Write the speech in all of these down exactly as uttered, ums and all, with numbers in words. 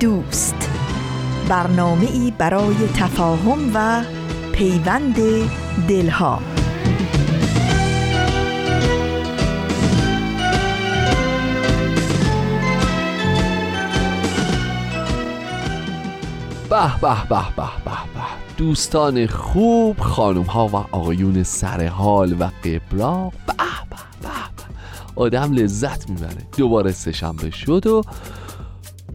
دوست، برنامه‌ای برای تفاهم و پیوند دلها. به به به به به به دوستان خوب، خانم‌ها و آقایون سرحال و قبرا، به به به آدم لذت میبره. دوباره سه‌شنبه شد و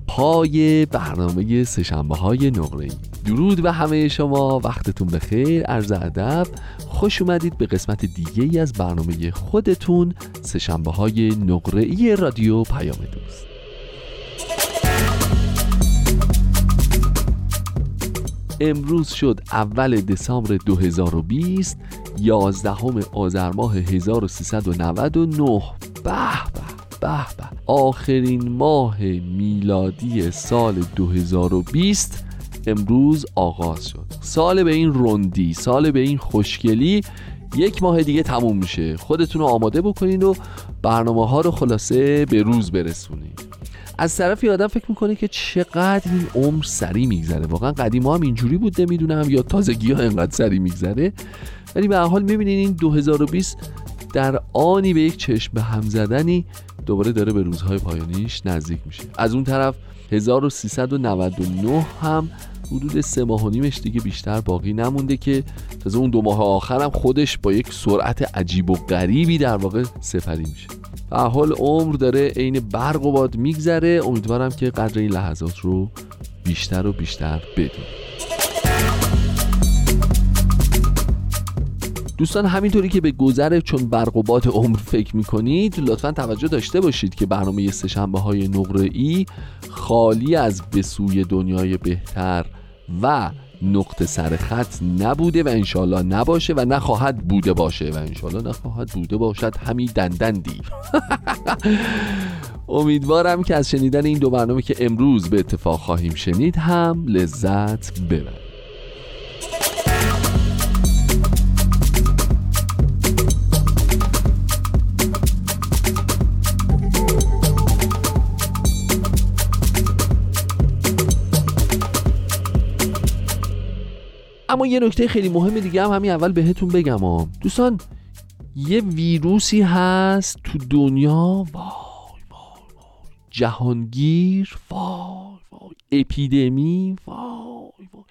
پای برنامه سه‌شنبه های نقره‌ای. درود به همه شما، وقتتون بخیر، عرض ادب. خوش اومدید به قسمت دیگه ای از برنامه خودتون، سه‌شنبه های نقره‌ای رادیو پیام دوست. امروز شد اول دسامبر دو هزار و بیست، یازدهم آذر ماه هزار و سیصد و نود و نه. به به به به آخرین ماه میلادی سال دو هزار و بیست امروز آغاز شد. سال به این رندی، سال به این خوشگلی یک ماه دیگه تموم میشه. خودتون رو آماده بکنین و برنامه ها رو خلاصه به روز برسونین. از طرفی آدم فکر میکنه که چقدر این عمر سری میگذره. واقعا قدیما هم اینجوری بود، نمیدونم یا تازگی ها اینقدر سری میگذره، ولی به هر حال میبینین این دو هزار و بیست در آنی به یک چشم به هم زدنی دوباره داره به روزهای پایانیش نزدیک میشه. از اون طرف هزار و سیصد و نود و نه هم حدود سه ماه و نیمش دیگه بیشتر باقی نمونده که تازه اون دو ماه آخر هم خودش با یک سرعت عجیب و غریبی در واقع سفری میشه. و حال عمر داره عین برق و باد میگذره. امیدوارم که قدر این لحظات رو بیشتر و بیشتر بدونید. دوستان، همینطوری که به گذر چون برق و باد عمر فکر میکنید، لطفاً توجه داشته باشید که برنامه سه‌شنبه‌های نقره‌ای خالی از بسوی دنیای بهتر و نقطه سرخط نبوده و انشالله نباشه و نخواهد بوده باشه و انشالله نخواهد بوده باشد همین دندندی. امیدوارم که از شنیدن این دو برنامه که امروز به اتفاق خواهیم شنید هم لذت ببرید. اما یه نکته خیلی مهم دیگه هم همین اول بهتون بگم آم. دوستان، یه ویروسی هست تو دنیا، وای وای وای جهانگیر، وای وای اپیدمی، وای وای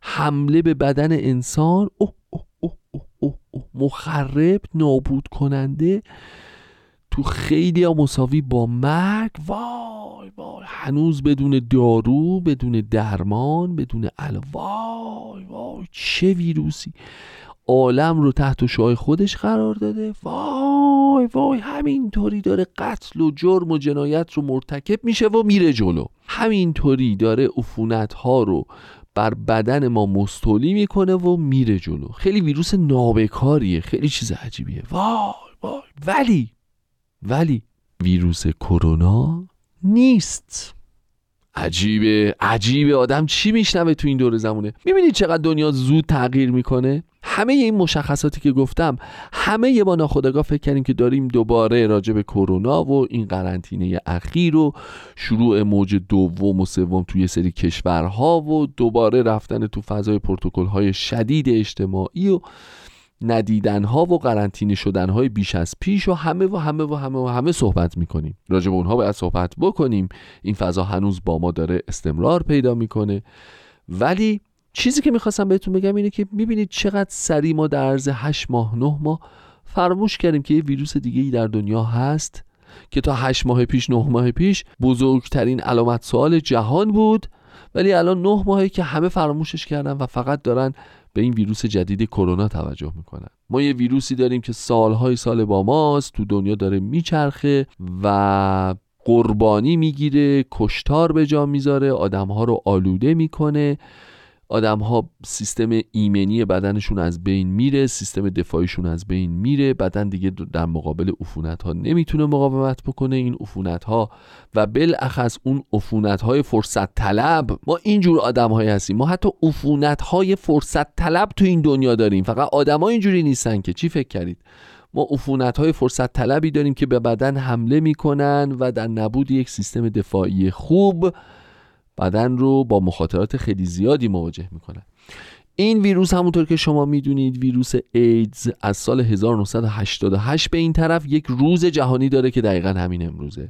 حمله به بدن انسان، اوه اوه اوه اوه اوه مخرب، نابود کننده، تو خیلی ها مساوی با مرگ. وای وای هنوز بدون دارو، بدون درمان، بدون علاج. وای وای چه ویروسی عالم رو تحت شعاع خودش قرار داده. وای وای همینطوری داره قتل و جرم و جنایت رو مرتکب میشه و میره جلو. همینطوری داره عفونت ها رو بر بدن ما مستولی میکنه و میره جلو. خیلی ویروس نابکاریه، خیلی چیز عجیبیه. وای وای ولی ولی ویروس کرونا نیست. عجیبه، عجیبه. آدم چی میشنوه تو این دور زمونه؟ میبینید چقدر دنیا زود تغییر میکنه؟ همه این مشخصاتی که گفتم، همه یه با ناخودآگاه فکر کردیم که داریم دوباره راجع به کرونا و این قرنطینه اخیر و شروع موج دوم و سوم توی سری کشورها و دوباره رفتن تو فضای پروتکل‌های شدید اجتماعی و ندیدنها و قرنطینه شدنهای بیش از پیش و همه و همه و همه و همه صحبت میکنیم. راجع به اونها باید صحبت بکنیم. این فضا هنوز با ما داره استمرار پیدا میکنه. ولی چیزی که میخواستم بهتون بگم اینه که میبینید چقدر سریع ما در عرض هشت ماه نه ماه فراموش کردیم که یه ویروس دیگه‌ای در دنیا هست که تا هشت ماه پیش، نه ماه پیش بزرگترین علامت سوال جهان بود، ولی الان نه ماهه که همه فراموشش کردن و فقط دارن به این ویروس جدید کرونا توجه میکنن. ما یه ویروسی داریم که سالهای سال با ماست، تو دنیا داره میچرخه و قربانی میگیره، کشتار به جا میذاره، آدمها رو آلوده میکنه، آدمها سیستم ایمنی بدنشون از بین میره، سیستم دفاعیشون از بین میره، بدن دیگه در مقابل عفونت‌ها نمیتونه مقاومت بکنه. این عفونت‌ها و بالاخص اون عفونت‌های فرصت طلب، ما اینجور آدم‌هایی هستیم، ما حتی عفونت‌های فرصت طلب تو این دنیا داریم، فقط آدم‌ها اینجوری نیستن که. چی فکر کردید؟ ما عفونت‌های فرصت طلبی داریم که به بدن حمله میکنن و در نبود یک سیستم دفاعی خوب بدن رو با مخاطرات خیلی زیادی مواجه میکنن. این ویروس همونطور که شما میدونید ویروس ایدز از سال هزار و نهصد و هشتاد و هشت به این طرف یک روز جهانی داره که دقیقا همین امروزه.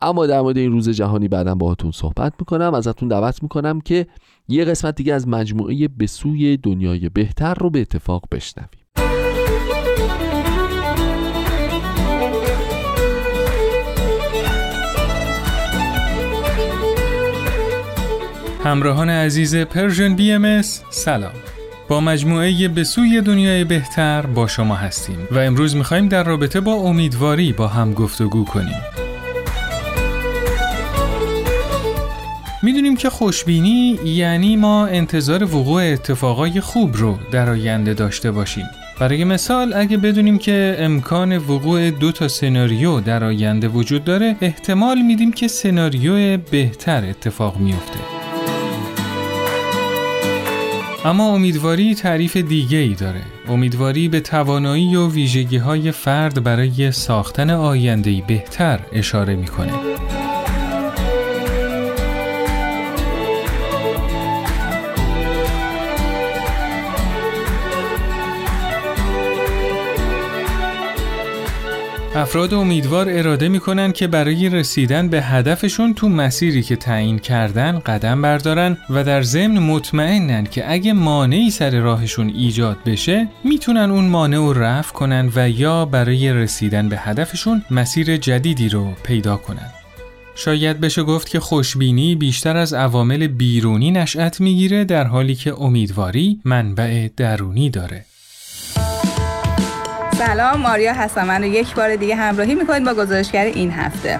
اما در مورد این روز جهانی بعداً باهاتون صحبت میکنم. ازتون دعوت میکنم که یه قسمت دیگه از مجموعه بسوی دنیای بهتر رو به اتفاق بشنویم. همراهان عزیز پرژن بی ام اس، سلام. با مجموعه بسوی دنیای بهتر با شما هستیم و امروز میخواییم در رابطه با امیدواری با هم گفتگو کنیم. میدونیم که خوشبینی یعنی ما انتظار وقوع اتفاقای خوب رو در آینده داشته باشیم. برای مثال اگه بدونیم که امکان وقوع دو تا سناریو در آینده وجود داره، احتمال میدیم که سناریو بهتر اتفاق میفته. اما امیدواری تعریف دیگه‌ای داره. امیدواری به توانایی و ویژگی‌های فرد برای ساختن آینده‌ای بهتر اشاره می‌کنه. افراد امیدوار اراده می‌کنن که برای رسیدن به هدفشون تو مسیری که تعیین کردن قدم بردارن و در ضمن مطمئنن که اگه مانعی سر راهشون ایجاد بشه میتونن اون مانع رو رفع کنن و یا برای رسیدن به هدفشون مسیر جدیدی رو پیدا کنن. شاید بشه گفت که خوشبینی بیشتر از عوامل بیرونی نشأت میگیره، در حالی که امیدواری منبع درونی داره. سلام، ماریا هستم. من رو یک بار دیگه همراهی میکنید با گزارشگر این هفته.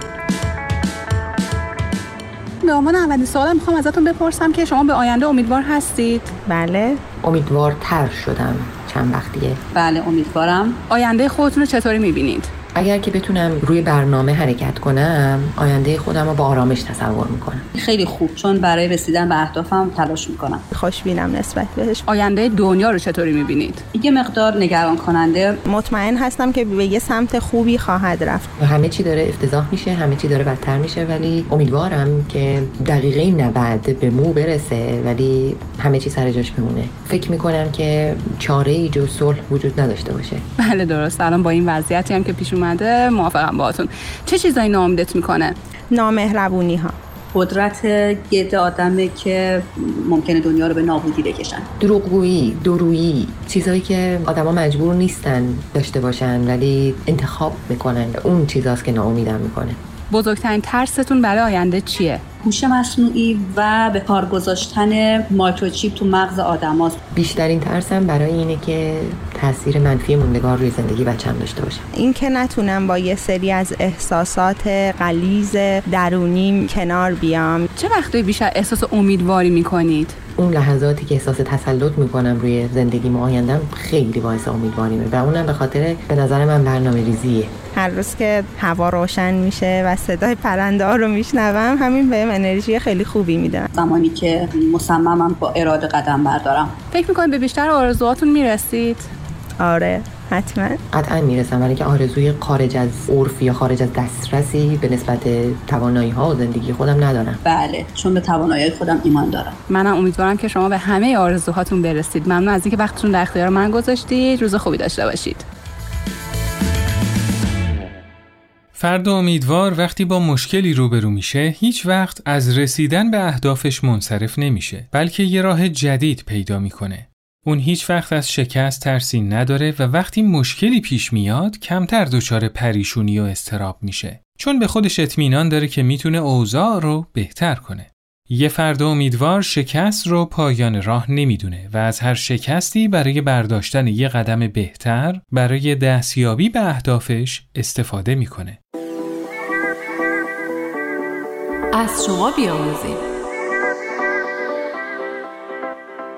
به عنوان اولین سوال میخوام ازتون بپرسم که شما به آینده امیدوار هستید؟ بله، امیدوارتر شدم چند وقتیه. بله، امیدوارم. آینده خودتون رو چطوری میبینید؟ اگر که بتونم روی برنامه حرکت کنم، آینده خودم رو با آرامش تصور میکنم. خیلی خوب، چون برای رسیدن به اهدافم تلاش میکنم. خوشبینم نسبت بهش. آینده دنیا رو چطوری میبینید؟ یه مقدار نگران کننده. مطمئن هستم که به یه سمت خوبی خواهد رفت. همه چی داره افتضاح میشه، همه چی داره بدتر میشه، ولی امیدوارم که دقیقه نود به مو برسه، ولی همه چی سر جاش بمونه. فکر میکنم که چاره‌ای جز صلح وجود نداشته باشه. بله درست. الان با این وضعیتی هم که پیش اومده موافقم باهاتون. چه چیزایی ناامیدت میکنه؟ نامهربونی ها، قدرت گرد آدمه که ممکنه دنیا رو به نابودی بکشن، دروغگویی، دورویی، چیزایی که آدما مجبور نیستن داشته باشن ولی انتخاب میکنن، اون چیزاست که ناامیدم میکنه. بزرگترین ترستون برای آینده چیه؟ هوش مصنوعی و به کار گذاشتن مایکروچیپ تو مغز آدماست. بیشترین ترسم برای اینه که تاثیر منفی موندگار روی زندگی بچه‌م داشته باشه. این که نتونم با یه سری از احساسات غلیظ درونیم کنار بیام. چه وقتی بیشتر احساس امیدواری می‌کنید؟ اون لحظاتی که احساس تسلط می‌کنم روی زندگیم و آینده‌ام خیلی باعث امیدواریمه و اونم به خاطر به نظر من برنامه‌ریزیه. هر روز که هوا روشن میشه و صدای پرنده‌ها رو میشنوم، همین بهم انرژی خیلی خوبی میدن. زمانی که مصممم با اراده قدم بردارم. فکر می‌کنید به بیشتر آرزوهاتون میرسید؟ آره، حتما. قطعا میرسم، ولی که آرزوی خارج از عرف یا خارج از دسترسی به نسبت توانایی‌ها و زندگی خودم ندارم. بله، چون به توانایی خودم ایمان دارم. منم امیدوارم که شما به همه آرزوهاتون برسید. ممنون از اینکه وقتتون در اختیار من گذاشتید. روز خوبی داشته باشید. فرد امیدوار وقتی با مشکلی روبرو میشه، هیچ وقت از رسیدن به اهدافش منصرف نمیشه، بلکه یه راه جدید پیدا میکنه. اون هیچ وقت از شکست ترسی نداره و وقتی مشکلی پیش میاد، کمتر دچار پریشونی و اضطراب میشه، چون به خودش اطمینان داره که میتونه اوضاع رو بهتر کنه. یه فرد امیدوار شکست رو پایان راه نمیدونه و از هر شکستی برای برداشتن یه قدم بهتر برای دستیابی به اهدافش استفاده میکنه. از شما بیاموزیم.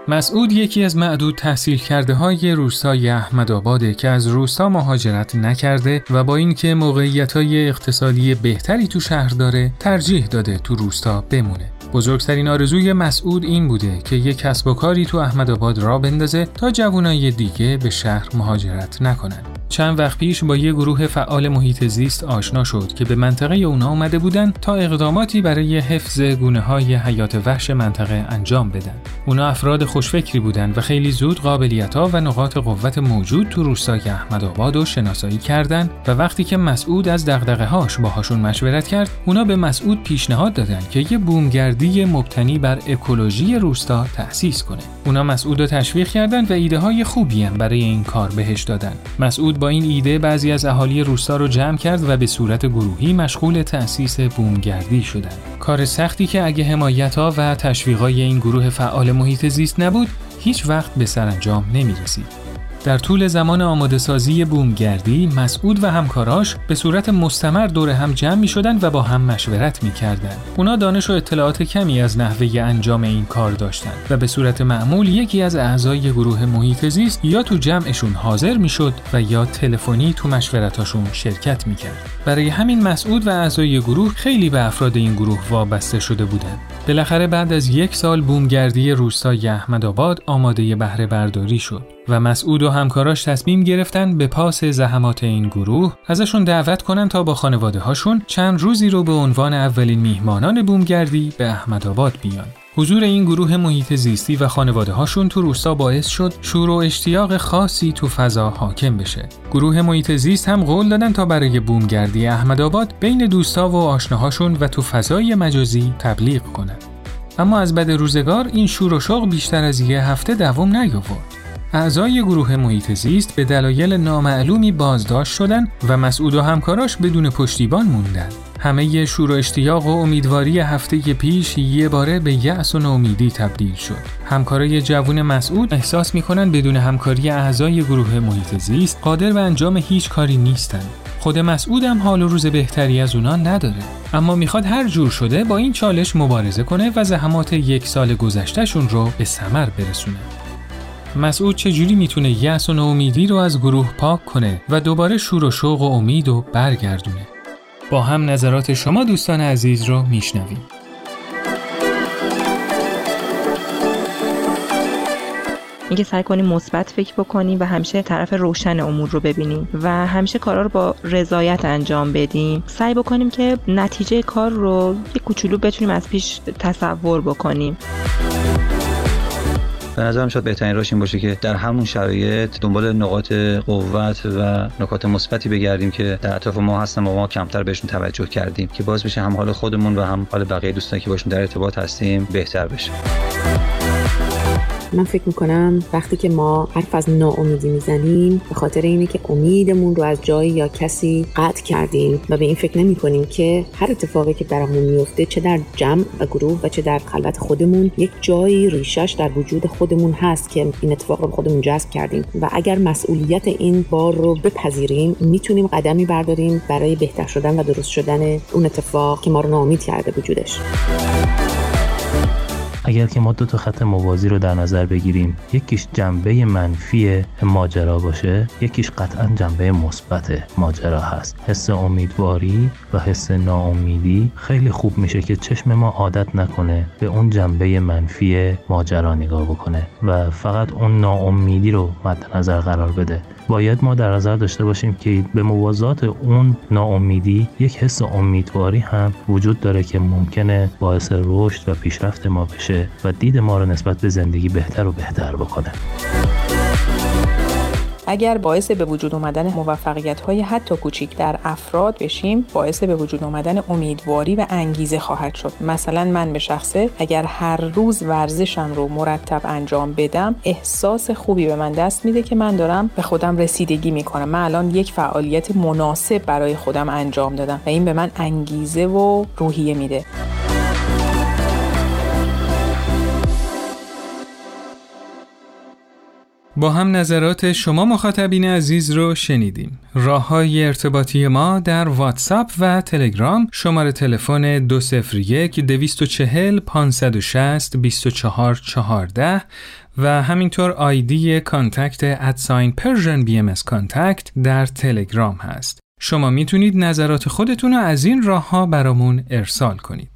مسعود یکی از معدود تحصیل کرده های روستای احمدآباد که از روستا مهاجرت نکرده و با اینکه موقعیت‌های اقتصادی بهتری تو شهر داره ترجیح داده تو روستا بمونه. بزرگترین آرزوی مسعود این بوده که یک کسب و کاری تو احمدآباد را بندازه تا جوانای دیگه به شهر مهاجرت نکنن. چند وقت پیش با یه گروه فعال محیط زیست آشنا شد که به منطقه اونا اومده بودن تا اقداماتی برای حفظ گونه‌های حیات وحش منطقه انجام بدن. اونا افراد خوشفکری بودن و خیلی زود قابلیت‌ها و نقاط قوت موجود تو روستای احمدآباد رو شناسایی کردن و وقتی که مسعود از دغدغه‌هاش باهاشون مشورت کرد، اونا به مسعود پیشنهاد دادن که یه بومگردی مبتنی بر اکولوژی روستا تأسیس کنه. اونا مسعود رو تشویق کردن و ایده‌های خوبی هم برای این کار بهش دادن. مسعود با این ایده بعضی از اهالی روستا رو جمع کرد و به صورت گروهی مشغول تأسیس بومگردی شدند. کار سختی که اگه حمایت‌ها و تشویق‌های این گروه فعال محیط زیست نبود، هیچ وقت به سرانجام نمی‌رسید. در طول زمان آماده سازی بومگردی، مسعود و همکاراش به صورت مستمر دور هم جمع می شدن و با هم مشورت می کردن. اونا دانش و اطلاعات کمی از نحوه انجام این کار داشتند و به صورت معمول یکی از اعضای گروه محیط زیست یا تو جمعشون حاضر می شد و یا تلفنی تو مشورتاشون شرکت می کرد. برای همین مسعود و اعضای گروه خیلی به افراد این گروه وابسته شده بودند. بالاخره بعد از یک سال بومگردی روستای احمدآباد آماده بهره برداری شد و مسعود و همکاراش تصمیم گرفتن به پاس زحمات این گروه ازشون دعوت کنن تا با خانواده هاشون چند روزی رو به عنوان اولین میهمانان بومگردی به احمدآباد بیان. حضور این گروه محیط زیستی و خانواده هاشون تو روستا باعث شد شور و اشتیاق خاصی تو فضا حاکم بشه. گروه محیط زیست هم قول دادن تا برای بومگردی احمدآباد بین دوستا و آشناهاشون و تو فضای مجازی تبلیغ کنن. اما از بد روزگار این شور و شوق بیشتر از یه هفته دوام نیاورد. اعضای گروه محیط زیست به دلایل نامعلومی بازداشت شدند و مسعود و همکاراش بدون پشتیبان موندند. همه شور و اشتیاق و امیدواری هفته پیش یه باره به یأس و ناامیدی تبدیل شد. همکارای جوان مسعود احساس می‌کنند بدون همکاری اعضای گروه محیط زیست قادر به انجام هیچ کاری نیستند. خود مسعود هم حال و روز بهتری از اونا نداره، اما میخواد هر جور شده با این چالش مبارزه کنه و زحمات یک سال گذشته‌شون رو به ثمر برسونه. مسعود چجوری میتونه یأس و ناامیدی رو از گروه پاک کنه و دوباره شور و شوق و امید رو برگردونه؟ با هم نظرات شما دوستان عزیز رو میشنویم. اینکه سعی کنیم مثبت فکر بکنیم و همیشه طرف روشن امور رو ببینیم و همیشه کارا رو با رضایت انجام بدیم. سعی بکنیم که نتیجه کار رو یک کوچولو بتونیم از پیش تصور بکنیم. به نظرم شاید بهترین راش این باشه که در همون شرایط دنبال نقاط قوت و نکات مثبتی بگردیم که در اطراف ما هستن و ما کمتر بهشون توجه کردیم، که باز بشه هم حال خودمون و هم حال بقیه دوستانی که باشون در ارتباط هستیم بهتر بشه. من فکر میکنم وقتی که ما حرف از ناامیدی میزنیم به خاطر اینه که امیدمون رو از جایی یا کسی قطع کردیم و به این فکر نمی کنیم که هر اتفاقی که برامون میفته چه در جمع و گروه و چه در خلوت خودمون یک جایی ریشش در وجود خودمون هست که این اتفاق رو خودمون جذب کردیم و اگر مسئولیت این بار رو بپذیریم میتونیم قدمی برداریم برای بهتر شدن و درست شدن اون اتفاق که ما رو ناامید کرده وجودش. اگر که ما دو تا خط موازی رو در نظر بگیریم، یکیش جنبه منفی ماجرا باشه، یکیش قطعاً جنبه مثبت ماجرا هست. حس امیدواری و حس ناامیدی خیلی خوب میشه که چشم ما عادت نکنه به اون جنبه منفی ماجرا نگاه بکنه و فقط اون ناامیدی رو مد نظر قرار بده. باید ما در نظر داشته باشیم که به موازات اون ناامیدی یک حس امیدواری هم وجود داره که ممکنه باعث رشد و پیشرفت ما بشه و دید ما رو نسبت به زندگی بهتر و بهتر بکنه. اگر باعث به وجود آمدن موفقیت‌های حتی کوچیک در افراد بشیم، باعث به وجود آمدن امیدواری و انگیزه خواهد شد. مثلا من به شخصه اگر هر روز ورزشم رو مرتب انجام بدم، احساس خوبی به من دست میده که من دارم به خودم رسیدگی میکنم. من الان یک فعالیت مناسب برای خودم انجام دادم و این به من انگیزه و روحیه میده. با هم نظرات شما مخاطبین عزیز رو شنیدیم. راه‌های ارتباطی ما در واتساپ و تلگرام شماره تلفن دو صفر یک دو چهار صفر پانصد و شصت بیست و چهار چهارده و همینطور آیدی کانتکت ادساین Persian بی ام اس کانتکت در تلگرام هست. شما میتونید نظرات خودتون رو از این راه‌ها برامون ارسال کنید.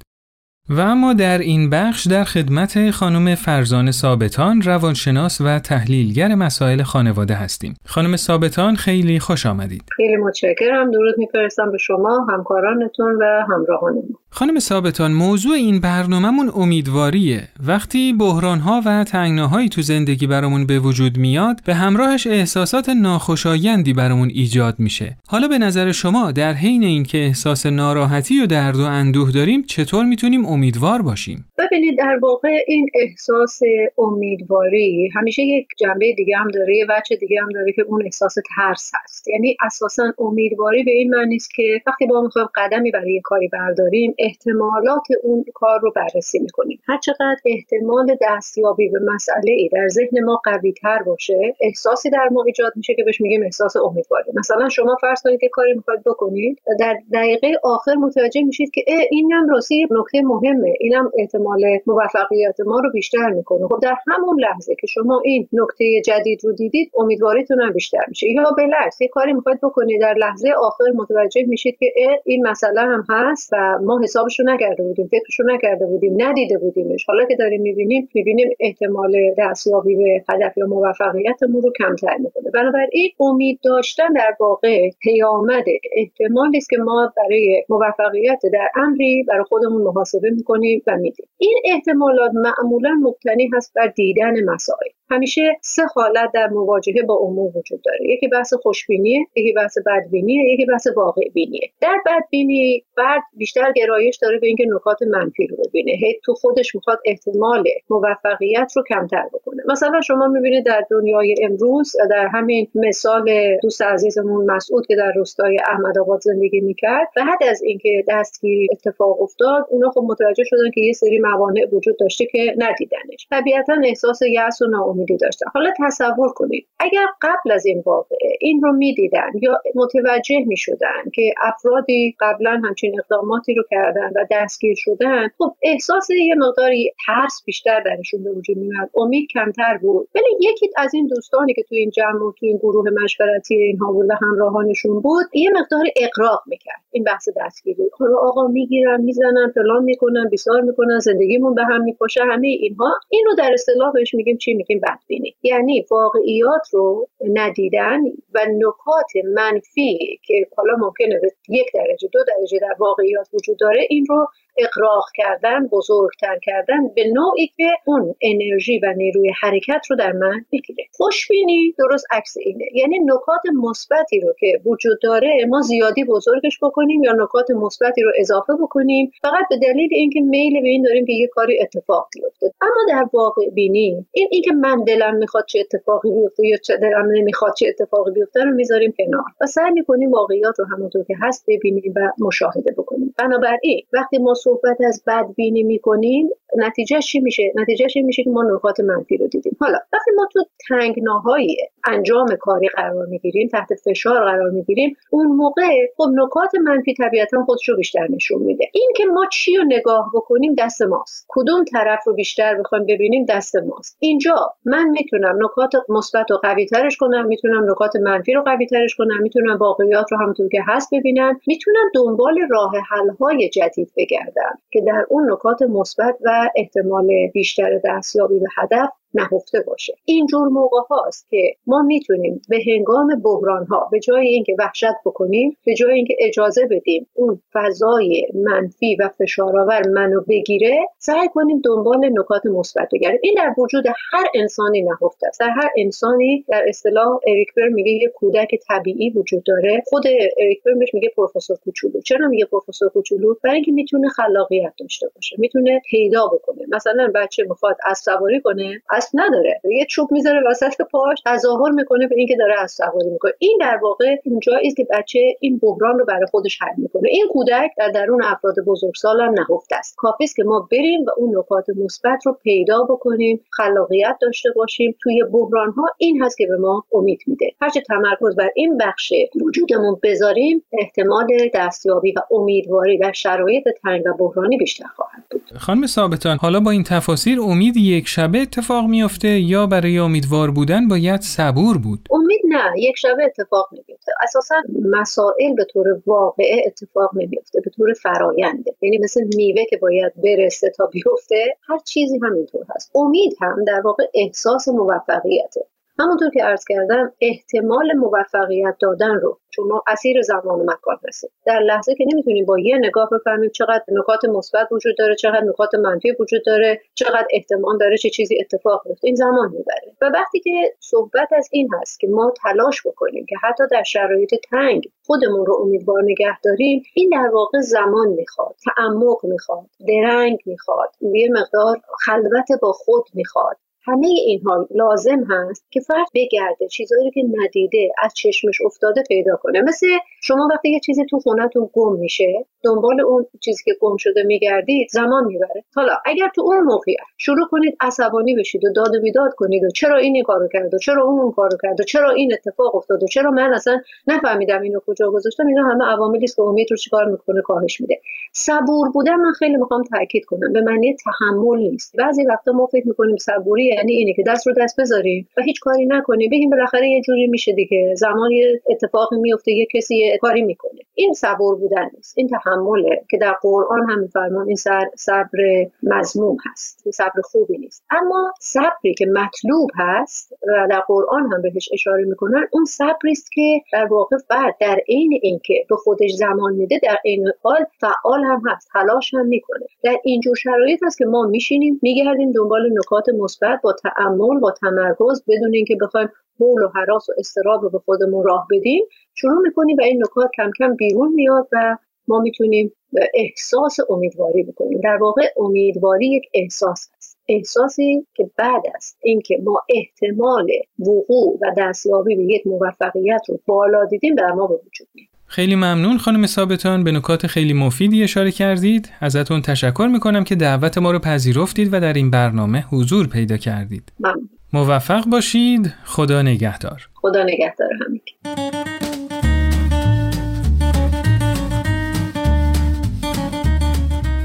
و اما در این بخش در خدمت خانم فرزانه ثابتان، روانشناس و تحلیلگر مسائل خانواده هستیم. خانم ثابتان خیلی خوش آمدید. خیلی متشکرم. درود می‌فرستم به شما، همکارانتون و همراهانتون. خانم ثابتان، موضوع این برنامه‌مون امیدواریه. وقتی بحران‌ها و تنگناهایی تو زندگی برامون به وجود میاد، به همراهش احساسات ناخوشایندی برامون ایجاد میشه. حالا به نظر شما در حین اینکه احساس ناراحتی و درد و اندوه داریم، چطور میتونیم امیدوار باشیم؟ ببینید، در واقع این احساس امیدواری همیشه یک جنبه دیگه هم داره، یه وجه دیگه هم داره که اون احساس ترس هست. یعنی اساساً امیدواری به این معنی است که وقتی با می‌خوایم قدمی برای کاری برداریم، احتمالات اون کار رو بررسی می‌کنیم. هر چقدر احتمال دستیابی به مسئله‌ای در ذهن ما قوی‌تر باشه، احساسی در ما ایجاد میشه که بهش میگیم احساس امیدواری. مثلا شما فرض کنید که کاری می‌خواید بکنید، در دقیقه آخر متوجه میشید که اینم راستی نکته مهمه، اینم احتمال موفقیت ما رو بیشتر میکنه. خب در همون لحظه که شما این نکته جدید رو دیدید، امیدواریتون هم بیشتر میشه. یا بالعکس، یه کاری میخواید بکنید، در لحظه آخر متوجه میشید که این مسئله هم هست و ما حسابش رو نکرده بودیم، فکرش رو نکرده بودیم، ندیده بودیمش. حالا که داریم میبینیم میبینیم احتمال دستیابی به هدف یا موفقیتمون رو کمتر میکنه. بنابراین امید داشتن در واقع پیامد احتمالی است که ما برای موفقیت در امری برای خودمون محاسبه می‌کنی و می‌دید. این احتمالات معمولاً مبتنی هست بر دیدن مسائل. همیشه سه حالت در مواجهه با امور وجود داره. یکی بحث خوشبینیه، یکی بحث بدبینیه، یکی بحث واقعبینیه. در بدبینی فرد بیشتر گرایش داره به اینکه نکات منفی رو ببینه. هی تو خودش می‌خواد احتمال موفقیت رو کمتر بکنه. مثلا شما می‌بینید در دنیای امروز، در همین مثال دوست عزیزمون مسعود که در روستای احمدآباد زندگی می‌کرد، بعد از اینکه دستگیری اتفاق افتاد، اونها خب متوجه شدن که یه سری موانع وجود داشته که ندیدنش. طبیعتاً احساس یأس و ناامیدی داشتن. حالا تصور کنید اگر قبل از این واقعه این رو می‌دیدن یا متوجه می‌شدن که افرادی قبلاً همچین اقداماتی رو کردن و دستگیر شدن، خب احساس یه مقداری ترس بیشتر درشون به وجود میاد، امید کمتر بود. ولی یکی از این دوستانی که تو این جمع و تو این گروه مشورتی اینها بود و همراهانشون بود، یه مقدار اقراق می‌کرد. این بحث دستگیری، خب آقا می‌گیرن، می‌زنن، فلان میکنن، بیزار میکنن، زندگیمون به هم میپاشه، همه اینها. این رو در اصطلاح بهش میگیم چی؟ میگیم بدبینی. یعنی واقعیات رو ندیدن و نکات منفی که حالا ممکنه یک درجه دو درجه در واقعیات وجود داره، این رو اقراق کردن، بزرگتر کردن به نوعی که اون انرژی و نیروی حرکت رو در من بگیره. خوشبینی درست عکس اینه. یعنی نکات مثبتی رو که وجود داره ما زیادی بزرگش بکنیم یا نکات مثبتی رو اضافه بکنیم، فقط به دلیل اینکه میل به این داریم که یه کاری اتفاق بیفته. اما در واقع بینی، این اینکه من دلم میخواد چه اتفاقی بیفته یا چه دلم نمیخواد چه اتفاقی بیفته رو میذاریم کنار و سعی میکنیم واقعیات رو همونطور که هست ببینیم و مشاهده بکنیم. بنابراین وقتی ما صحبت از بدبینی میکنیم، نتیجهش چی میشه؟ نتیجهش این میشه که ما نکات منفی رو دیدیم. حالا وقتی ما تو تنگناهای انجام کاری قرار میگیریم، تحت فشار قرار میگیریم، اون موقع خب نکات منفی طبیعتاً خودش رو بیشتر نشون میده. اینکه ما چی رو نگاه بکنیم دست ماست. کدوم طرف رو بیشتر بخوایم ببینیم دست ماست. اینجا من میتونم نکات مثبت رو قوی‌ترش کنم، میتونم نکات منفی رو قوی‌ترش کنم، میتونم واقعیات رو همونطور که هست ببینم، میتونم دنبال راه حل‌های جدید بگردم که در اون نکات مثبت و احتمال بیشتر دستیابی به هدف نهفته باشه. این جور موقع هاست که ما میتونیم به هنگام بحران ها به جای اینکه وحشت بکنیم، به جای اینکه اجازه بدیم اون فضای منفی و فشارآور منو بگیره، سعی کنیم دنبال نکات مثبت بگردیم. این در وجود هر انسانی نهفته است. در هر انسانی، در اصطلاح اریک بر میگه یه کودک طبیعی وجود داره. خود اریک بر میگه پروفسور کوچولو. چرا میگه پروفسور کوچولو؟ برای اینکه میتونه خلاقیت داشته باشه، میتونه پیدا بکنه. مثلا بچه میخواد اسب سواری کنه، اسب نداره، یه چوب میذاره وسط پاش، تظاهر میکنه به اینکه داره اسب سواری میکنه. این در واقع اونجا است که بچه این بحران رو برای خودش حل میکنه. این کودک در درون افراد بزرگسال هم نهفته است. کافیه که ما بریم و اون نکات مثبت رو پیدا بکنیم، خلاقیت داشته باشیم توی بحران ها. این هست که به ما امید میده. هرچه تمرکز بر این بخش وجودمون بذاریم، احتمال دستیابی و امیدواری در شرایط تنگ و بحرانی بیشتر خواهد بود. خانم ثابتان، حالا با این تفاسیر امید یک شبه اتفاق میفته یا برای امیدوار بودن باید صبور بود؟ امید نه، یک شبه اتفاق نمیفته. اساسا مسائل به طور واقعه اتفاق نمیفته، به طور فراینده. یعنی مثل میوه که باید برسه تا بیفته، هر چیزی همینطور هست. امید هم در واقع احساس موفقیته. همونطور که عرض کردم، احتمال موفقیت دادن رو، چون ما اسیر زمان و مکان هستیم، در لحظه که نمیتونیم با یه نگاه بفهمیم چقدر نکات مثبت وجود داره، چقدر نکات منفی وجود داره، چقدر احتمال داره چه چیزی اتفاق بیفته، این زمان میبره. و وقتی که صحبت از این هست که ما تلاش بکنیم که حتی در شرایط تنگ خودمون رو امیدوار نگه داریم، این در واقع زمان میخواد، تعمق میخواد، درنگ میخواد، یه مقدار خلوت با خود میخواد. همه اینها لازم هست که فرد بگرده، چیزایی که ندیده، از چشمش افتاده پیدا کنه. مثل شما وقتی یه چیزی تو خونه‌تون گم میشه، دنبال اون چیزی که گم شده میگردید، زمان میبره. حالا اگر تو اون موقع شروع کنید عصبانی بشید و داد و بیداد کنید و چرا این کارو کرد و چرا اون کارو کرد و چرا این اتفاق افتاد و چرا من اصلا نفهمیدم اینو کجا گذاشتم، اینا همه عواملی است که امید رو چیکار میکنه، کاهش میده. صبور بودن، من خیلی میخوام تاکید کنم، به معنی تحمل نیست. بعضی وقتا ما فکر میکنیم صبوری یعنی اینه که دست رو دست بذاریم و هیچ کاری نکنیم، ببین بالاخره یه جوری میشه دیگه، زمان یه اتفاقی میفته، یه کسی یه کاری میکنه. این صبور بودن نیست، این تحمله که در قرآن هم میفرمان این صبر مذموم هست، صبر خوبی نیست. اما صبری که مطلوب هست و در قرآن هم بهش اشاره میکنن، اون صبری است که در واقع بعد در عین اینکه به خودش زمان میده، در عین حال فعال هم هست، تلاش هم میکنه. در این جور شرایط هست که ما میشینیم میگردیم دنبال نکات مثبت با تأمل، با تمرکز، بدون اینکه بخوایم حول و هراس و اضطراب رو به خودمون راه بدیم، شروع میکنیم و این نکات کم کم بیرون میاد و ما میتونیم احساس امیدواری بکنیم. در واقع امیدواری یک احساس هست، احساسی که بعد از اینکه ما احتمال وقوع و دستیابی به یک موفقیت رو بالا دیدیم در ما به وجود میاد. خیلی ممنون خانم ثابتان، به نکات خیلی مفیدی اشاره کردید. ازتون تشکر میکنم که دعوت ما رو پذیرفتید و در این برنامه حضور پیدا کردید. ممنون. موفق باشید. خدا نگهدار. خدا نگهدار همگی.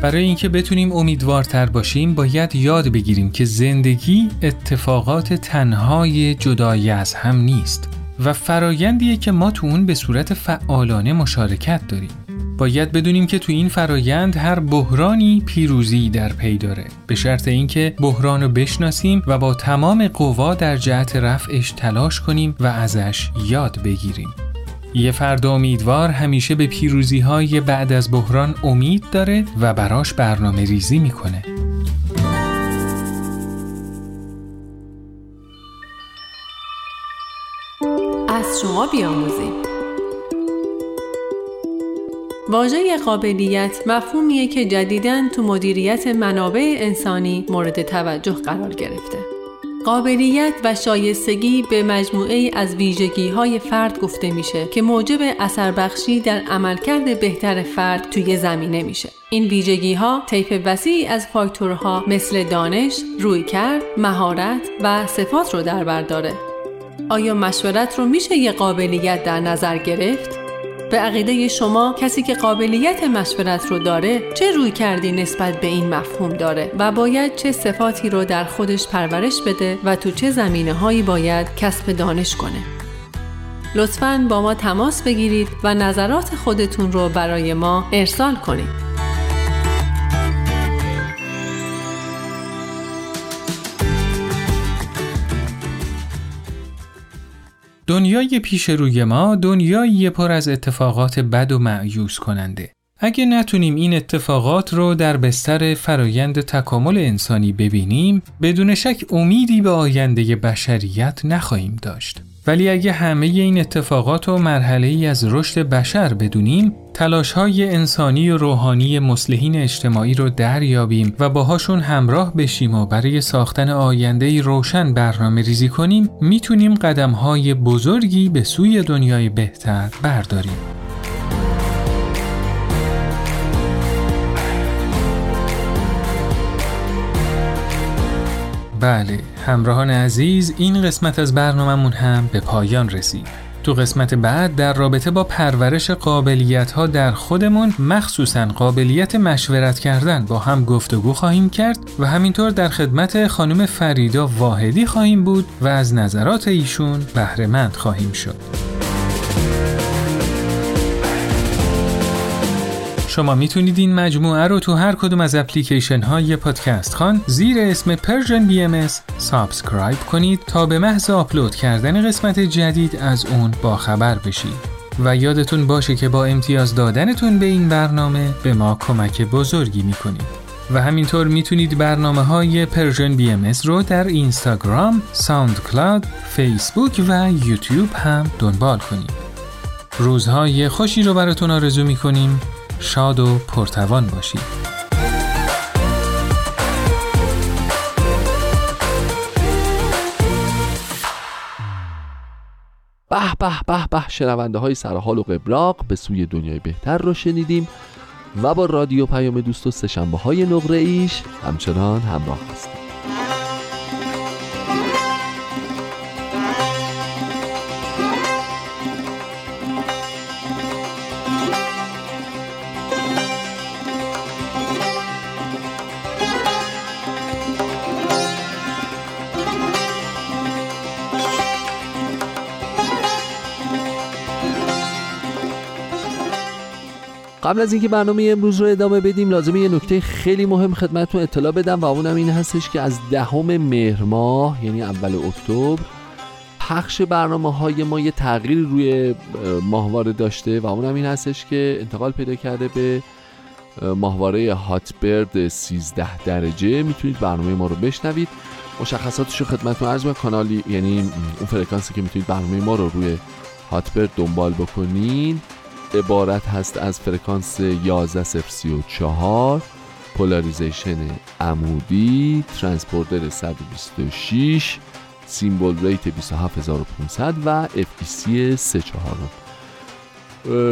برای اینکه بتونیم امیدوارتر باشیم، باید یاد بگیریم که زندگی اتفاقات تنهای جدایی از هم نیست و فرایندیه که ما تو اون به صورت فعالانه مشارکت داریم. باید بدونیم که تو این فرایند هر بحرانی پیروزی در پی داره، به شرط اینکه بحران رو بشناسیم و با تمام قوا در جهت رفعش تلاش کنیم و ازش یاد بگیریم. یه فرد امیدوار همیشه به پیروزی‌های بعد از بحران امید داره و براش برنامه ریزی میکنه. از شما بیاموزیم. واژه قابلیت مفهومیه که جدیداً تو مدیریت منابع انسانی مورد توجه قرار گرفته. قابلیت و شایستگی به مجموعه از ویژگی‌های فرد گفته میشه که موجب اثربخشی در عملکرد بهتر فرد توی زمینه میشه. این ویژگی‌ها طیف وسیعی از فاکتورها مثل دانش، رویکرد، مهارت و صفات رو در بر داره. آیا مشورت رو میشه یه قابلیت در نظر گرفت؟ به عقیده شما کسی که قابلیت مشورت رو داره چه رویکردی نسبت به این مفهوم داره و باید چه صفاتی رو در خودش پرورش بده و تو چه زمینه‌هایی باید کسب دانش کنه؟ لطفاً با ما تماس بگیرید و نظرات خودتون رو برای ما ارسال کنید. دنیای پیش روی ما دنیایی پر از اتفاقات بد و مأیوس کننده. اگه نتونیم این اتفاقات رو در بستر فرایند تکامل انسانی ببینیم، بدون شک امیدی به آینده بشریت نخواهیم داشت ولی اگه همه این اتفاقات و مرحله‌ای از رشد بشر بدونیم، تلاش‌های انسانی و روحانی مصلحین اجتماعی رو دریابیم و باهاشون همراه بشیم و برای ساختن آینده‌ای روشن برنامه‌ریزی کنیم، میتونیم قدم‌های بزرگی به سوی دنیای بهتر برداریم. بله، همراهان عزیز، این قسمت از برناممون هم به پایان رسید. تو قسمت بعد در رابطه با پرورش قابلیت‌ها در خودمون، مخصوصاً قابلیت مشورت کردن، با هم گفتگو خواهیم کرد و همینطور در خدمت خانم فریدا واحدی خواهیم بود و از نظرات ایشون بهره‌مند خواهیم شد. شما میتونید این مجموعه رو تو هر کدوم از اپلیکیشن های پادکست خان زیر اسم Persian بی ام اس سابسکرایب کنید تا به محض آپلود کردن قسمت جدید از اون باخبر بشید. و یادتون باشه که با امتیاز دادنتون به این برنامه به ما کمک بزرگی میکنید. و همینطور میتونید برنامه های Persian بی ام اس رو در اینستاگرام، ساوندکلاود، فیسبوک و یوتیوب هم دنبال کنید. روزهای خوشی رو براتون آرزو میکنیم. شاد و پرتوان باشید. به به به به، شنونده های سرحال و قبلاق به سوی دنیای بهتر رو شنیدیم و با رادیو پیام دوست و سه‌شنبه های نقره ایش همچنان همراه هستیم. قبل از اینکه برنامه امروز رو ادامه بدیم، لازمه یه نکته خیلی مهم خدمتتون اطلاع بدم و اونم این هستش که از دهم مهر ماه، یعنی اول اکتبر، پخش برنامه‌های ما یه تغییری روی ماهواره داشته و اونم این هستش که انتقال پیدا کرده به ماهواره هاتبرد سیزده درجه. میتونید برنامه ما رو بشنوید. مشخصاتش رو خدمتتون عرض می‌کنم. کانالی، یعنی اون فرکانسی که میتونید برنامه ما رو روی هاتبرد دنبال بکنین، عبارت هست از فرکانس یازده صفر سی و چهار، پولاریزیشن عمودی، ترانسپوردر صد و بیست و شش، سیمبول ریت بیست و هفت هزار و پانصد و اف ای سی سی و چهار.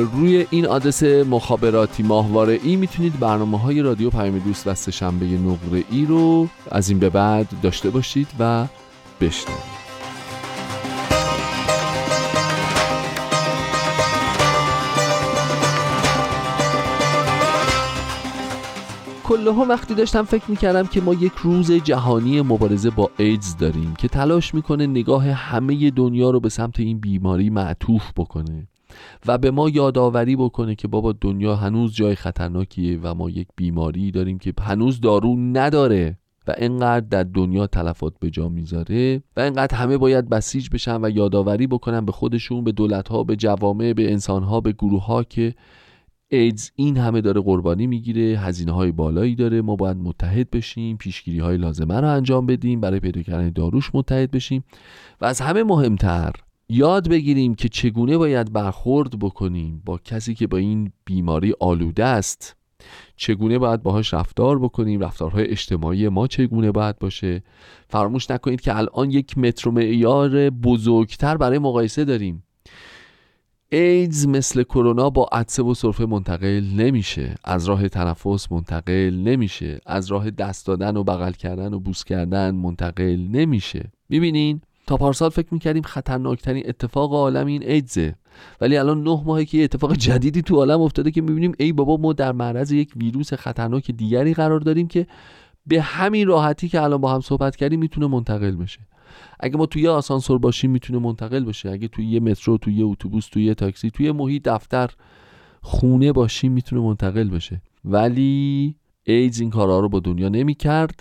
روی این آدرس مخابراتی ماهواره ای میتونید برنامه های رادیو پیام دوست و سه‌شنبه نقره ای رو از این به بعد داشته باشید و بشنوید. کلها وقتی داشتم فکر میکردم که ما یک روز جهانی مبارزه با ایدز داریم که تلاش میکنه نگاه همه دنیا رو به سمت این بیماری معطوف بکنه و به ما یادآوری بکنه که بابا دنیا هنوز جای خطرناکیه و ما یک بیماری داریم که هنوز دارو نداره و اینقدر در دنیا تلفات به جا میذاره و اینقدر همه باید بسیج بشن و یادآوری بکنن به خودشون، به دولتها، به جوامع، به انسانها، به گروهها که ایدز این همه داره قربانی میگیره، هزینه های بالایی داره، ما باید متحد بشیم، پیشگیری های لازمه رو انجام بدیم، برای پیدا کردن داروش متحد بشیم و از همه مهمتر یاد بگیریم که چگونه باید برخورد بکنیم با کسی که با این بیماری آلوده است، چگونه باید باهاش رفتار بکنیم، رفتارهای اجتماعی ما چگونه باید باشه. فراموش نکنید که الان یک متر و معیار بزرگتر برای مقایسه داریم. ایدز مثل کرونا با عطسه و سرفه منتقل نمیشه، از راه تنفس منتقل نمیشه، از راه دست دادن و بغل کردن و بوس کردن منتقل نمیشه. میبینین؟ تا پارسال فکر میکردیم خطرناکترین اتفاق عالم این ایدزه، ولی الان نه ماهه که اتفاق جدیدی تو عالم افتاده که میبینیم ای بابا ما در معرض یک ویروس خطرناک دیگری قرار داریم که به همین راحتی که الان با هم صحبت کردیم میتونه منتقل بشه. اگه ما توی یه آسانسور باشیم میتونه منتقل بشه، اگه توی یه مترو، توی یه اتوبوس، توی یه تاکسی، توی یه محیط دفتر، خونه باشیم میتونه منتقل بشه. ولی ایدز این کارا رو با دنیا نمی‌کرد،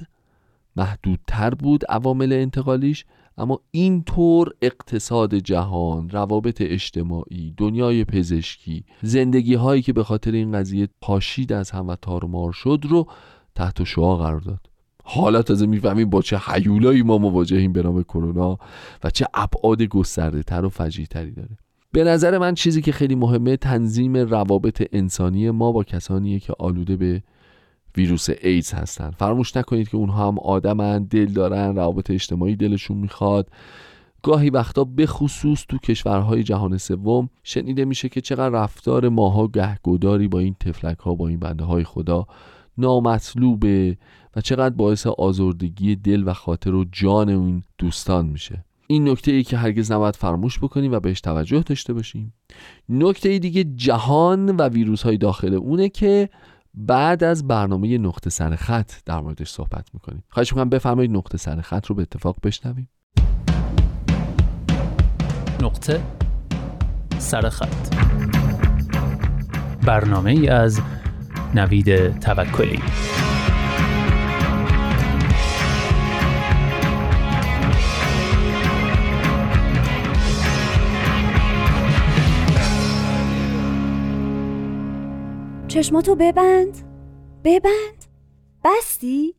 محدودتر بود عوامل انتقالیش. اما اینطور اقتصاد جهان، روابط اجتماعی، دنیای پزشکی، زندگی هایی که به خاطر این قضیه پاشید از هم و تارمار شد رو تحت شعاع قرار داد. حالا تازه میفهمیم با چه هیولایی ما مواجهیم به نام کرونا و چه ابعاد گسترده تر و فجیع تری داره. به نظر من چیزی که خیلی مهمه تنظیم روابط انسانی ما با کسانیه که آلوده به ویروس ایدز هستن. فراموش نکنید که اونها هم آدمن، دل دارن، روابط اجتماعی دلشون میخواد. گاهی وقتا به خصوص تو کشورهای جهان سوم شنیده میشه که چقدر رفتار ماها گهگداری با این تفلک ها، با این بنده های خدا نامطلوبه و چقدر باعث آزردگی دل و خاطر و جان اون دوستان میشه. این نکته ای که هرگز نباید فراموش بکنیم و بهش توجه داشته باشیم. نکته دیگه جهان و ویروس های داخل اونه که بعد از برنامه نقطه سر خط در موردش صحبت میکنیم. خواهش میکنم بفرمایید نقطه سر خط رو به اتفاق بشنویم. نقطه سر خط، برنامه ای از نوید توکلی. چشماتو ببند، ببند، بستی؟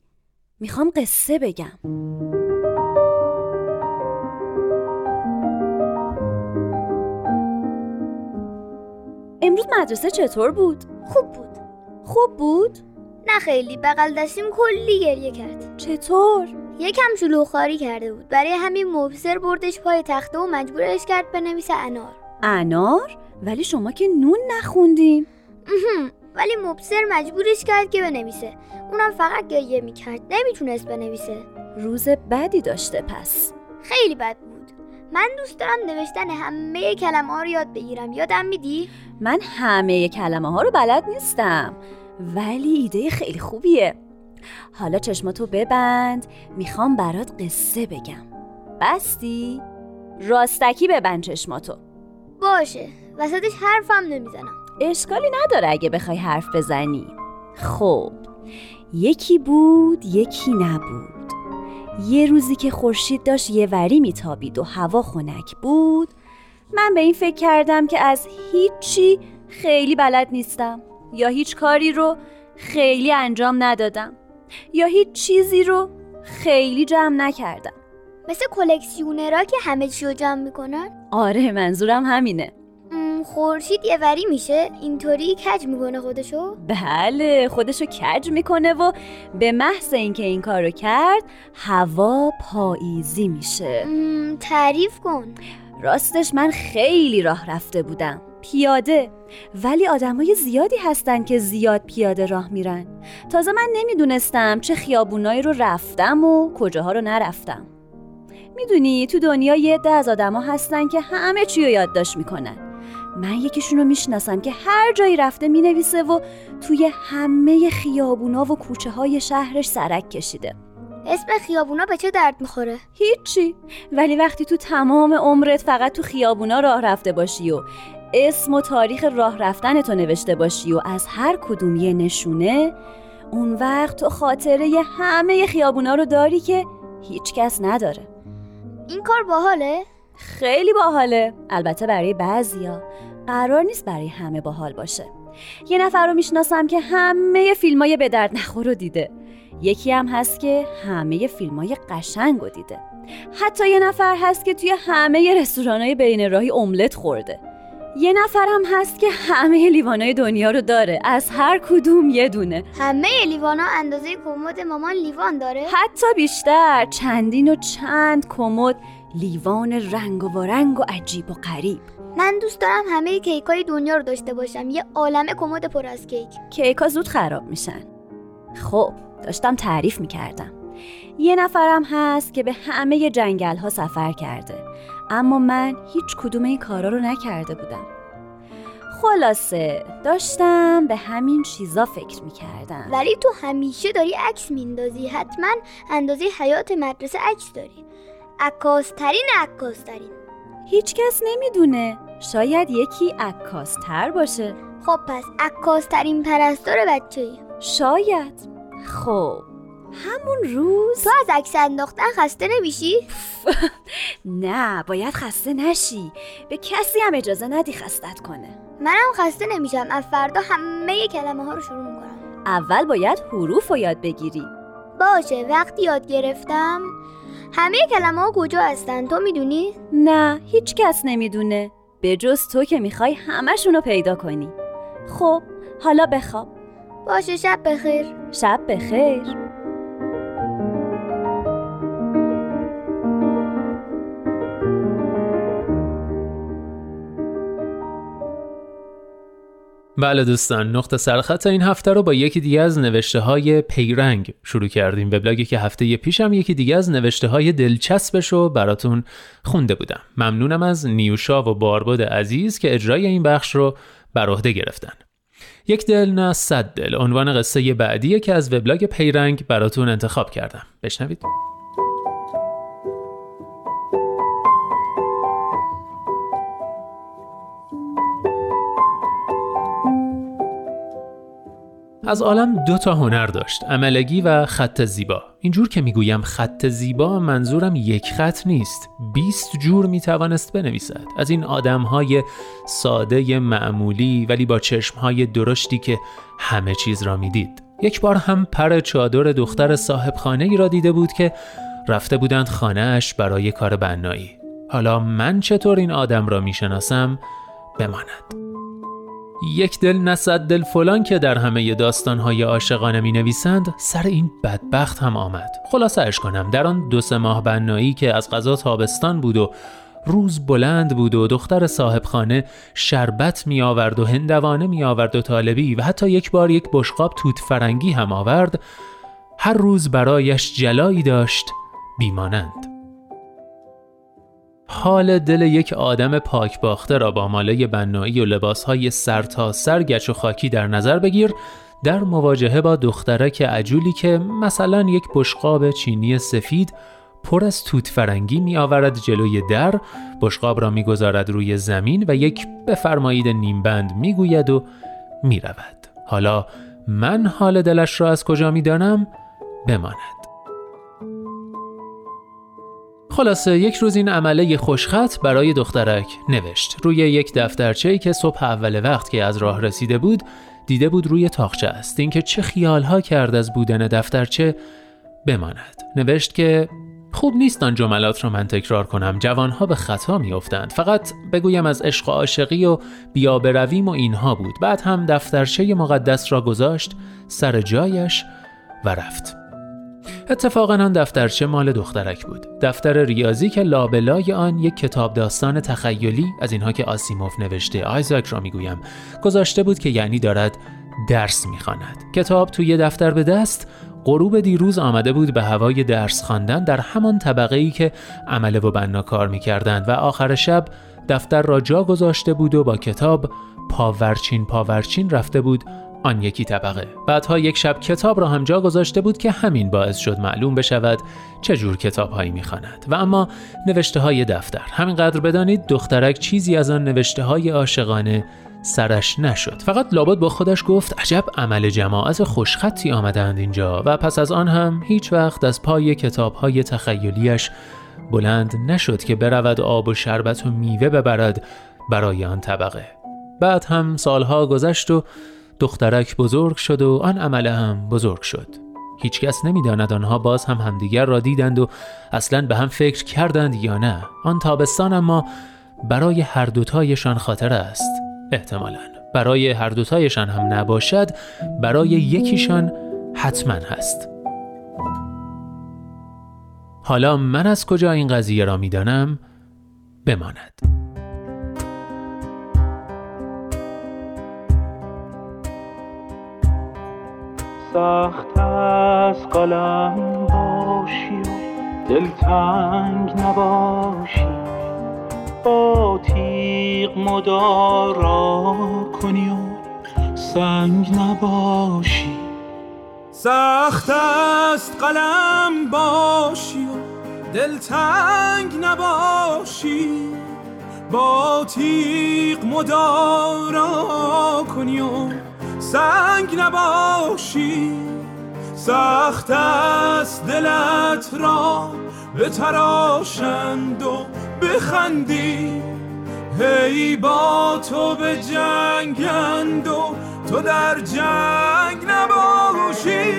میخوام قصه بگم. امروز مدرسه چطور بود؟ خوب بود. خوب بود؟ نه خیلی، بغل دستیم کلی گریه کرد. چطور؟ یکم شلوغ‌خواری کرده بود، برای همین مبصر بردش پای تخته و مجبورش کرد بنویسه انار. انار؟ ولی شما که نون نخوندین. ولی مبصر مجبورش کرد که بنویسه، اونم فقط گریه میکرد، نمیتونست بنویسه. روز بدی داشته پس. خیلی بد بود. من دوست دارم نوشتن همه کلمه ها رو یاد بگیرم، یادم میدی؟ من همه کلمه ها رو بلد نیستم، ولی ایده خیلی خوبیه. حالا چشماتو ببند، میخوام برات قصه بگم. بستی؟ راستکی ببند چشماتو. باشه، وسطش حرفم نمیزنم. اشکالی نداره اگه بخوای حرف بزنی. خب، یکی بود یکی نبود. یه روزی که خورشید داشت یه وری میتابید و هوا خنک بود، من به این فکر کردم که از هیچی خیلی بلد نیستم، یا هیچ کاری رو خیلی انجام ندادم، یا هیچ چیزی رو خیلی جمع نکردم. مثل کلکسیونرها که همه چی رو جمع میکنن؟ آره، منظورم همینه. خورشید یه وری میشه، اینطوری کج میکنه خودشو؟ بله، خودشو کج میکنه و به محض اینکه این کارو کرد هوا پاییزی میشه. م... تعریف کن. راستش من خیلی راه رفته بودم پیاده، ولی آدمای زیادی هستن که زیاد پیاده راه میرن. تازه من نمیدونستم چه خیابونایی رو رفتم و کجاها رو نرفتم. میدونی تو دنیا یه عده از آدما هستن که همه چی رو یادداشت میکنن. من یکیشون رو میشناسم که هر جایی رفته مینویسه و توی همه خیابونا و کوچه های شهرش سرک کشیده. اسم خیابونا به چه درد میخوره؟ هیچی، ولی وقتی تو تمام عمرت فقط تو خیابونا راه رفته باشی و اسم و تاریخ راه رفتنتو نوشته باشی و از هر کدوم یه نشونه، اون وقت تو خاطره ی همه خیابونا رو داری که هیچ کس نداره. این کار باحاله؟ خیلی باحاله. البته برای بعضیا، قرار نیست برای همه باحال باشه. یه نفر رو میشناسم که همه فیلمای به درد نخور رو دیده. یکی هم هست که همه فیلمای قشنگ رو دیده. حتی یه نفر هست که توی همه رستورانای بین راهی املت خورده. یه نفر هم هست که همه لیوانای دنیا رو داره، از هر کدوم یه دونه. همه لیوانا اندازه کمد مامان لیوان داره؟ حتی بیشتر، چندین و چند کمد لیوان رنگ و رنگ و عجیب و غریب. من دوست دارم همه کیکای دنیا رو داشته باشم، یه عالمه کمد پر از کیک. کیکا زود خراب میشن. خب، داشتم تعریف میکردم. یه نفرم هست که به همه جنگل ها سفر کرده، اما من هیچ کدوم این کارا رو نکرده بودم. خلاصه داشتم به همین چیزا فکر میکردم. ولی تو همیشه داری عکس میندازی، حتما اندازه حیات مدرسه عکس داری. عکاسترین عکاسترین. هیچ کس نمیدونه، شاید یکی عکاستر باشه. خب پس عکاسترین پرستار بچه‌ای. شاید. خب همون روز تو از عکس انداختن خسته نمیشی؟ نه، باید خسته نشی. به کسی هم اجازه ندی خستت کنه. منم خسته نمیشم، از فردا همه کلمه ها رو شروع میکنم. اول باید حروف رو یاد بگیری. باشه وقتی یاد گرفتم همه کلمه ها کجا هستن تو میدونی؟ نه هیچ کس نمیدونه به جز تو که میخوای همشونو پیدا کنی. خب حالا بخواب. باشه شب بخیر. شب بخیر. بله دوستان، نقطه سرخط این هفته رو با یکی دیگه از نوشته‌های پیرنگ شروع کردیم، وبلاگی که هفته پیشم یکی دیگه از نوشته‌های دلچسبش رو براتون خونده بودم. ممنونم از نیوشا و بارباد عزیز که اجرای این بخش رو بر عهده گرفتن. یک دل نه صد دل عنوان قصه بعدیه که از وبلاگ پیرنگ براتون انتخاب کردم. بشنوید. از عالم دو تا هنر داشت، عملگی و خط زیبا. اینجور که میگویم خط زیبا منظورم یک خط نیست، بیست جور میتوانست بنویسد. از این آدمهای ساده معمولی ولی با چشمهای درشتی که همه چیز را میدید. یک بار هم پر چادر دختر صاحب خانه ای را دیده بود که رفته بودند خانه اش برای کار بنایی. حالا من چطور این آدم را میشناسم بماند. یک دل نه صد دل فلان که در همه داستان‌های عاشقانه می‌نویسند سر این بدبخت هم آمد. خلاصه اش کنم، در آن دو سه ماه بنایی که از قضا تابستان بود و روز بلند بود و دختر صاحب خانه شربت می آورد و هندوانه می آورد و طالبی و حتی یک بار یک بشقاب توت فرنگی هم آورد، هر روز برایش جلایی داشت بیمانند. حال دل یک آدم پاک باخته را با ماله بنایی و لباسهای سر تا سر گچ و خاکی در نظر بگیر در مواجهه با دخترک عجولی که مثلا یک بشقاب چینی سفید پر از توت فرنگی می آورد جلوی در، بشقاب را می گذارد روی زمین و یک بفرمایید نیمبند می گوید و می رود. حالا من حال دلش را از کجا می دانم؟ بماند. خلاصه یک روز این عمله خوشخط برای دخترک نوشت روی یک دفترچه‌ای که صبح اول وقت که از راه رسیده بود دیده بود روی تاقچه است. این که چه خیالها کرد از بودن دفترچه بماند. نوشت که خوب نیستن جملات رو من تکرار کنم، جوانها به خطا میافتند، فقط بگویم از عشق و عاشقی و بیابرویم و اینها بود. بعد هم دفترچه مقدس را گذاشت سر جایش و رفت. اتفاقاً آن دفترچه مال دخترک بود، دفتر ریاضی که لابلای آن یک کتاب داستان تخیلی از اینها که آسیموف نوشته، آیزاک را میگویم، گذاشته بود که یعنی دارد درس میخواند. کتاب توی دفتر به دست غروب دیروز آمده بود به هوای درس خواندن در همان طبقه‌ای که عمله و بنا کار میکردند و آخر شب دفتر را جا گذاشته بود و با کتاب پاورچین پاورچین رفته بود آن یکی طبقه. بعدها یک شب کتاب را هم جا گذاشته بود که همین باعث شد معلوم بشود چه جور کتاب‌هایی می‌خواند. و اما نوشته‌های دفتر، همینقدر بدانید دخترک چیزی از آن نوشته‌های عاشقانه سرش نشد، فقط لابد با خودش گفت عجب عمل جماعت خوشخطی آمدند اینجا. و پس از آن هم هیچ وقت از پای کتاب‌های تخیلیش بلند نشد که برود آب و شربت و میوه ببرد برای آن طبقه. بعد هم سالها گذشت و دخترک بزرگ شد و آن عمله هم بزرگ شد. هیچ کس نمی داند آنها باز هم همدیگر را دیدند و اصلاً به هم فکر کردند یا نه. آن تابستان اما برای هر دوتایشان خاطره است. احتمالاً برای هر دوتایشان هم نباشد، برای یکیشان حتماً هست. حالا من از کجا این قضیه را می دانم؟ بماند. سخت از قلم باشی و دلتنگ نباشی، با تیغ مدارا کنی و سنگ نباشی. سخت از قلم باشی و دلتنگ نباشی، با تیغ مدارا کنی و سنگ نباشی. سخت است دلت را به تراشند و بخندی، هی با تو به جنگند و تو در جنگ نباشی.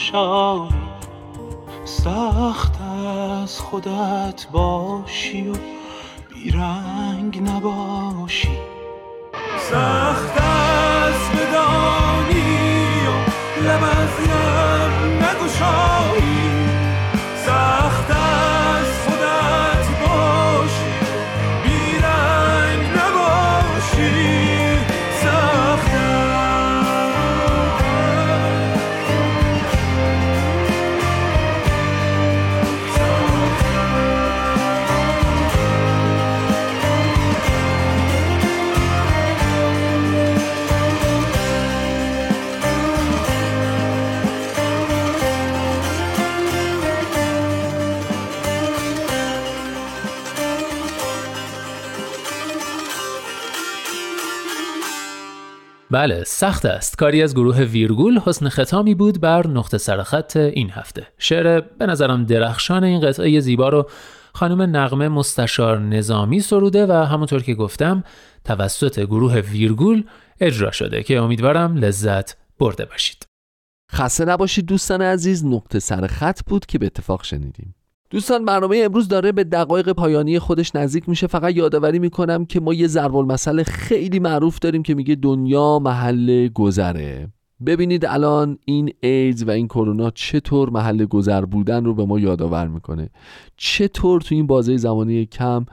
شاید سخت از خودت باشی و بیرنگ نباشی، سخت از بدانی و لب از لب نگشایی، سخت از خودت باشی و بیرنگ نباشی، سخت بله سخت است. کاری از گروه ویرگول، حسن خطامی بود بر نقطه سرخط این هفته. شعر به نظرم درخشان این قطعه زیبا رو خانم نغمه مستشار نظامی سروده و همونطور که گفتم توسط گروه ویرگول اجرا شده که امیدوارم لذت برده باشید. خسته نباشید دوستان عزیز. نقطه سرخط بود که به اتفاق شنیدیم. دوستان برنامه امروز داره به دقایق پایانی خودش نزدیک میشه. فقط یادآوری میکنم که ما یه ضرب المثل خیلی معروف داریم که میگه دنیا محل گذره. ببینید الان این ایدز و این کرونا چطور محل گذر بودن رو به ما یادآور میکنه، چطور تو این بازه زمانی کم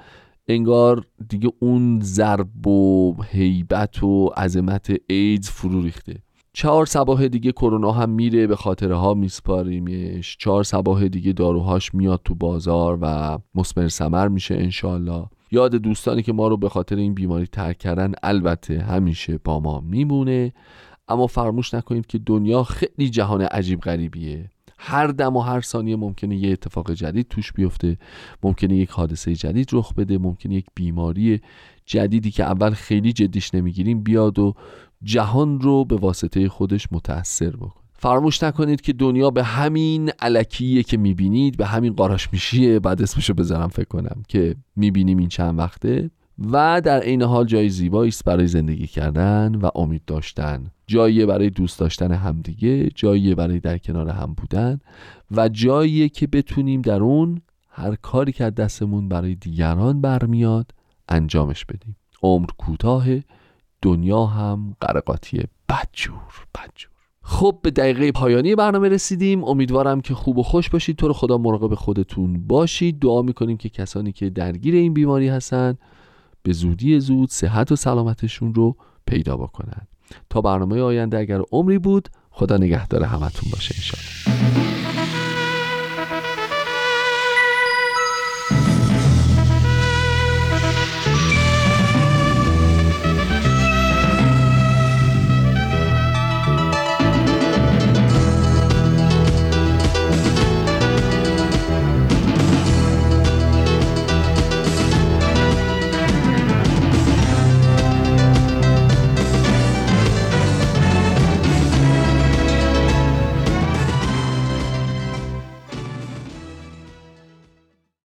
انگار دیگه اون ضرب و هیبت و عظمت ایدز فرو ریخته. چهار صباح دیگه کرونا هم میره، به خاطره ها میسپاریمش. چهار صباح دیگه داروهاش میاد تو بازار و مسمر ثمر میشه انشالله. یاد دوستانی که ما رو به خاطر این بیماری ترک کردن البته همیشه با ما میمونه، اما فراموش نکنید که دنیا خیلی جهان عجیب غریبیه. هر دم و هر ثانیه ممکنه یه اتفاق جدید توش بیفته، ممکنه یک حادثه جدید رخ بده، ممکنه یک بیماری جدیدی که اول خیلی جدیش نمیگیریم بیاد و جهان رو به واسطه خودش متأثر بکنه. فراموش نکنید که دنیا به همین الکیه که میبینید، به همین قاراش میشیه، بعد اسمشو بذارم فکر کنم، که میبینیم این چند وقته، و در عین حال جای زیبایی است برای زندگی کردن و امید داشتن، جایی برای دوست داشتن همدیگه، جایی برای در کنار هم بودن و جایی که بتونیم در اون هر کاری که دستمون برای دیگران برمیاد انجامش بدیم. عمر کوتاهه، دنیا هم قرقاتی بدجور بدجور. خب به دقیقه پایانی برنامه رسیدیم. امیدوارم که خوب و خوش باشید. تو رو خدا مراقب خودتون باشید. دعا میکنیم که کسانی که درگیر این بیماری هستن به زودی زود صحت و سلامتشون رو پیدا بکنن. تا برنامه آینده اگر عمری بود، خدا نگهدار همتون باشه انشاءالله.